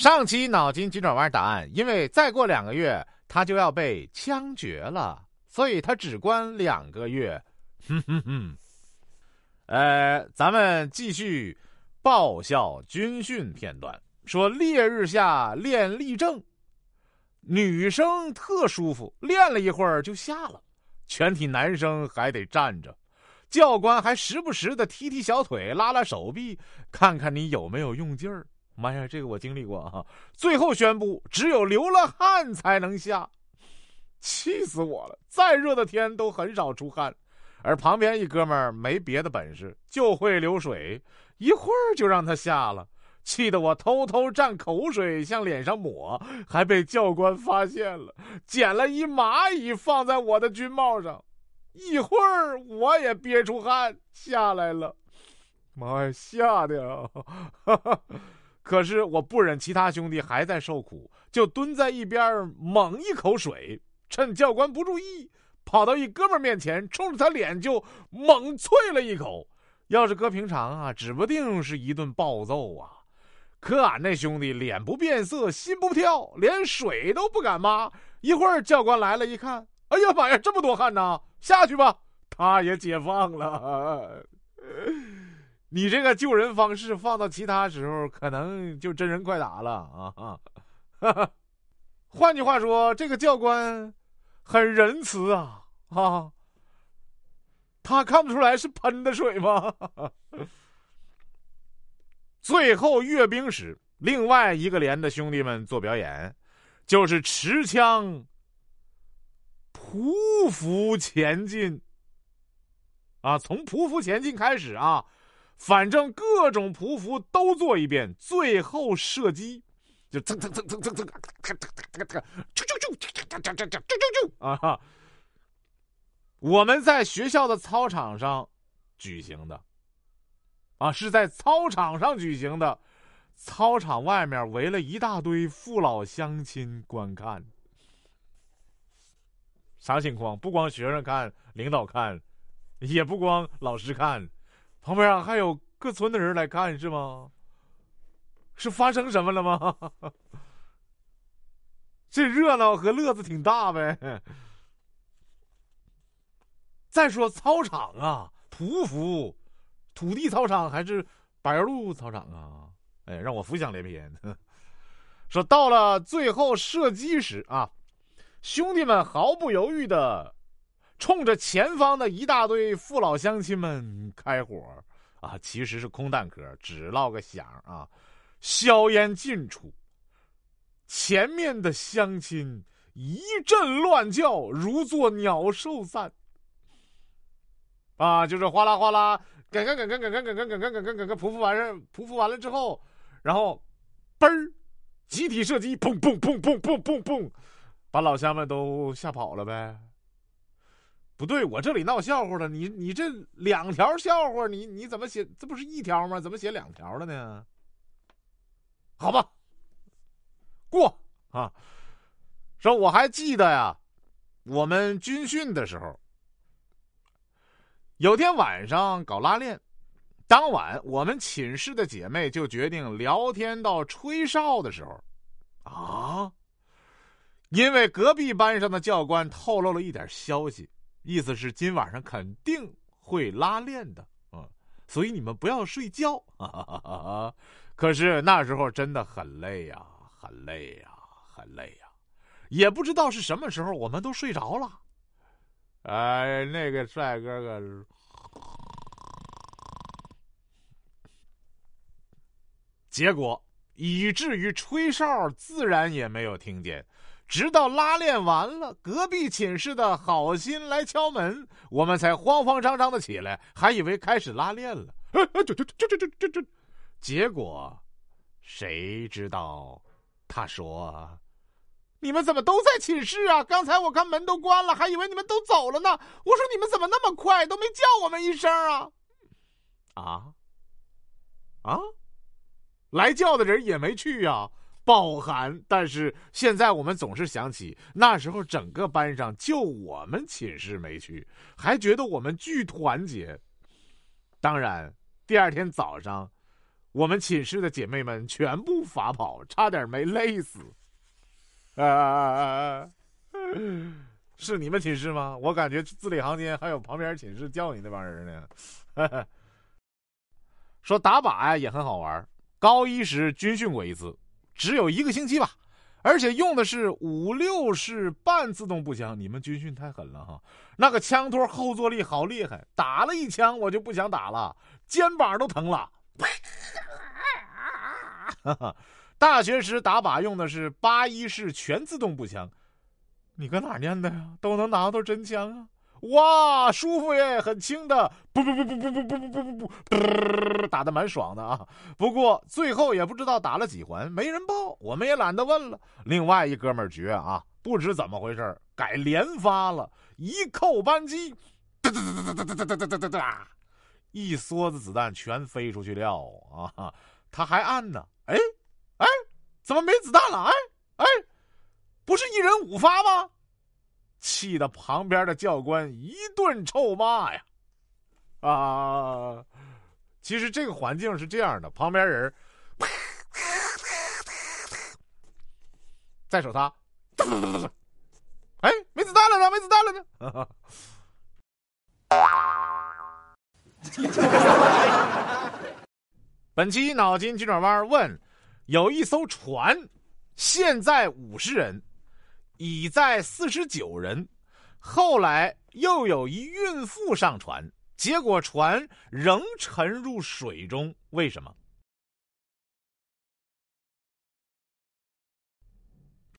上期脑筋急转弯答案，因为再过2个月他就要被枪决了，所以他只关2个月。咱们继续报效军训片段，说烈日下练立正，女生特舒服，练了一会儿就下了，全体男生还得站着，教官还时不时的踢踢小腿，拉拉手臂，看看你有没有用劲儿。妈呀，这个我经历过啊！最后宣布，只有流了汗才能下，气死我了！再热的天都很少出汗，而旁边一哥们儿没别的本事，就会流水，一会儿就让他下了，气得我偷偷蘸口水向脸上抹，还被教官发现了，捡了一蚂蚁放在我的军帽上，一会儿我也憋出汗下来了。妈呀，吓得啊！可是我不忍其他兄弟还在受苦，就蹲在一边猛一口水，趁教官不注意，跑到一哥们面前，冲着他脸就猛啐了一口。要是搁平常啊，指不定是一顿暴揍啊。可俺那兄弟脸不变色，心不跳，连水都不敢抹。一会儿教官来了一看，哎呀妈呀，这么多汗呢，下去吧，他也解放了。你这个救人方式放到其他时候可能就真人快打了啊！换句话说，这个教官很仁慈啊，他看不出来是喷的水吗？最后阅兵时，另外一个连的兄弟们做表演，就是持枪匍匐前进啊，从匍匐前进开始啊，反正各种匍匐都做一遍，最后射击，就蹭蹭蹭蹭蹭蹭，啊！我们在学校的操场上举行的，啊，是在操场上举行的，操场外面围了一大堆父老乡亲观看。啥情况？不光学生看，领导看，也不光老师看。旁边啊还有各村的人来看，是吗？是发生什么了吗？这热闹和乐子挺大呗。再说操场啊，匍匐，土地操场还是柏油路操场啊？哎，让我浮想联翩。说到了最后射击时啊，兄弟们毫不犹豫的冲着前方的一大堆父老乡亲们开火啊，其实是空弹壳，只落个响啊，硝烟尽处，前面的乡亲一阵乱叫，如作鸟兽散啊，就是哗啦哗啦，赶匍匐完了之后，然后嘣儿集体射击，砰砰砰砰砰砰砰，把老乡们都吓跑了呗。不对，我这里闹笑话了，你这2条笑话，你怎么写？这不是1条吗？怎么写2条了呢？好吧，过啊。说我还记得呀，我们军训的时候，有天晚上搞拉练，当晚我们寝室的姐妹就决定聊天到吹哨的时候，啊，因为隔壁班上的教官透露了一点消息。意思是今晚上肯定会拉练的啊，所以你们不要睡觉。可是那时候真的很累呀，很累呀，很累呀，也不知道是什么时候我们都睡着了。哎，那个帅哥哥，结果以至于吹哨自然也没有听见。直到拉练完了，隔壁寝室的好心来敲门，我们才慌慌张张的起来，还以为开始拉练了。结果，谁知道，他说：“你们怎么都在寝室啊？刚才我看门都关了，还以为你们都走了呢。”我说：“你们怎么那么快，都没叫我们一声啊？”啊，来叫的人也没去啊。饱含，但是现在我们总是想起那时候整个班上就我们寝室没去，还觉得我们巨团结。当然第2天早上我们寝室的姐妹们全部罚跑，差点没累死。是你们寝室吗？我感觉字里行间还有旁边寝室叫你那帮人呢。说打靶呀也很好玩，高一时军训过一次，只有一个星期吧，而且用的是5/6式半自动步枪。你们军训太狠了哈！那个枪托后坐力好厉害，打了一枪我就不想打了，肩膀都疼了。大学时打靶用的是81式全自动步枪，你搁哪念的呀？都能拿到真枪啊！哇，舒服耶，很轻的，不，打得蛮爽的啊。不过最后也不知道打了几环，没人报，我们也懒得问了。另外一哥们儿绝啊，不知怎么回事改连发了，一扣扳机，一梭子子弹全飞出去了啊！他还按呢，哎，怎么没子弹了？哎，不是1人5发吗？气得旁边的教官一顿臭骂呀！啊，其实这个环境是这样的，旁边人在手他，哎，没子弹了呢！本期脑筋急转弯问：有一艘船，现在50人，已载49人，后来又有一孕妇上船，结果船仍沉入水中，为什么？